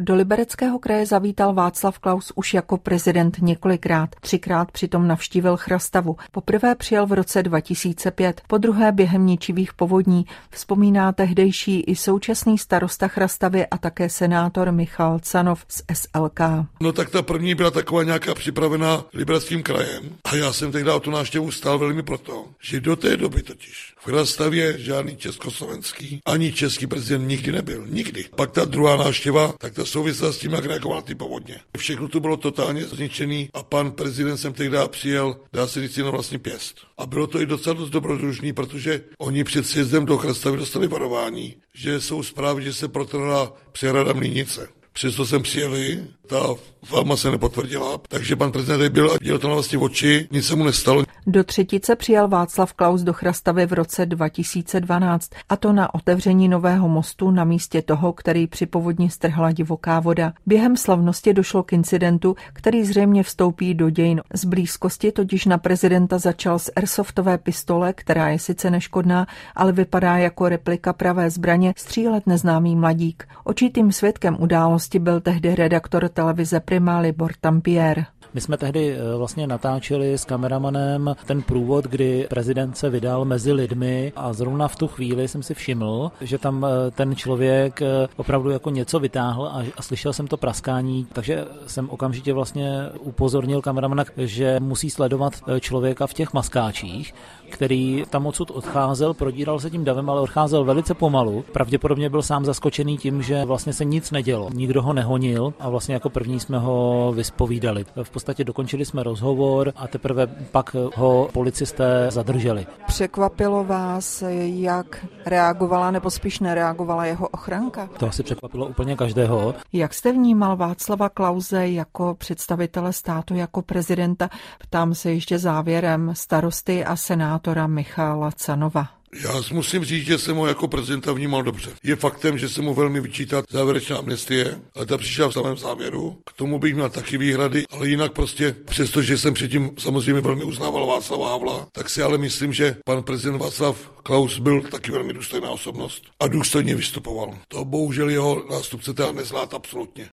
Do Libereckého kraje zavítal Václav Klaus už jako prezident několikrát. 3krát přitom navštívil Chrastavu. Poprvé přijel v roce 2005, podruhé během ničivých povodní. Vzpomíná tehdejší i současný starosta Chrastavy a také senátor Michal Canov z SLK. No tak ta první byla taková nějaká připravená Libereckým krajem. A já jsem tehdy o tu návštěvu stál velmi proto, že do té doby totiž v Chrastavě žádný československý ani český prezident nikdy nebyl. Nikdy. Pak ta druhá návštěva, tak ta souvisla s tím, jak reagoval ty povodně. Všechno to bylo totálně zničený a pan prezident sem tehdy přijel, dá se říct, jenom vlastně pěst. A bylo to i docela dost dobrodružný, protože oni před sjezdem do Chrastavy dostali varování, že jsou zprávy, že se protrhla přehrada Mlínice. Přesto sem přijeli, ta fama se nepotvrdila, takže pan prezident byl a dělal to na vlastně oči, nic se mu nestalo. Do třetice přijal Václav Klaus do Chrastavy v roce 2012, a to na otevření nového mostu na místě toho, který při povodni strhla divoká voda. Během slavnosti došlo k incidentu, který zřejmě vstoupí do dějin. Z blízkosti totiž na prezidenta začal z airsoftové pistole, která je sice neškodná, ale vypadá jako replika pravé zbraně, střílet neznámý mladík. Očitým svědkem události byl tehdy redaktor televize Prima Libor Tampier. My jsme tehdy vlastně natáčeli s kameramanem ten průvod, kdy prezident se vydal mezi lidmi a zrovna v tu chvíli jsem si všiml, že tam ten člověk opravdu jako něco vytáhl a slyšel jsem to praskání, takže jsem okamžitě vlastně upozornil kameramana, že musí sledovat člověka v těch maskáčích, který tam odsud odcházel, prodíral se tím davem, ale odcházel velice pomalu. Pravděpodobně byl sám zaskočený tím, že vlastně se nic nedělo, nikdo ho nehonil a vlastně jako první jsme ho vyspovídali. V podstatě dokončili jsme rozhovor a teprve pak ho policisté zadrželi. Překvapilo vás, jak reagovala nebo spíš nereagovala jeho ochranka? To asi překvapilo úplně každého. Jak jste vnímal Václava Klause jako představitele státu, jako prezidenta? Ptám se ještě závěrem starosty a senátora Michala Canova. Já musím říct, že jsem ho jako prezidenta vnímal dobře. Je faktem, že se mu velmi vyčítá závěrečná amnestie, ale ta přišla v samém závěru. K tomu bych měl taky výhrady, ale jinak prostě, přestože jsem předtím samozřejmě velmi uznával Václava Havla, tak si ale myslím, že pan prezident Václav Klaus byl taky velmi důstojná osobnost a důstojně vystupoval. To bohužel jeho nástupce teda nezná absolutně.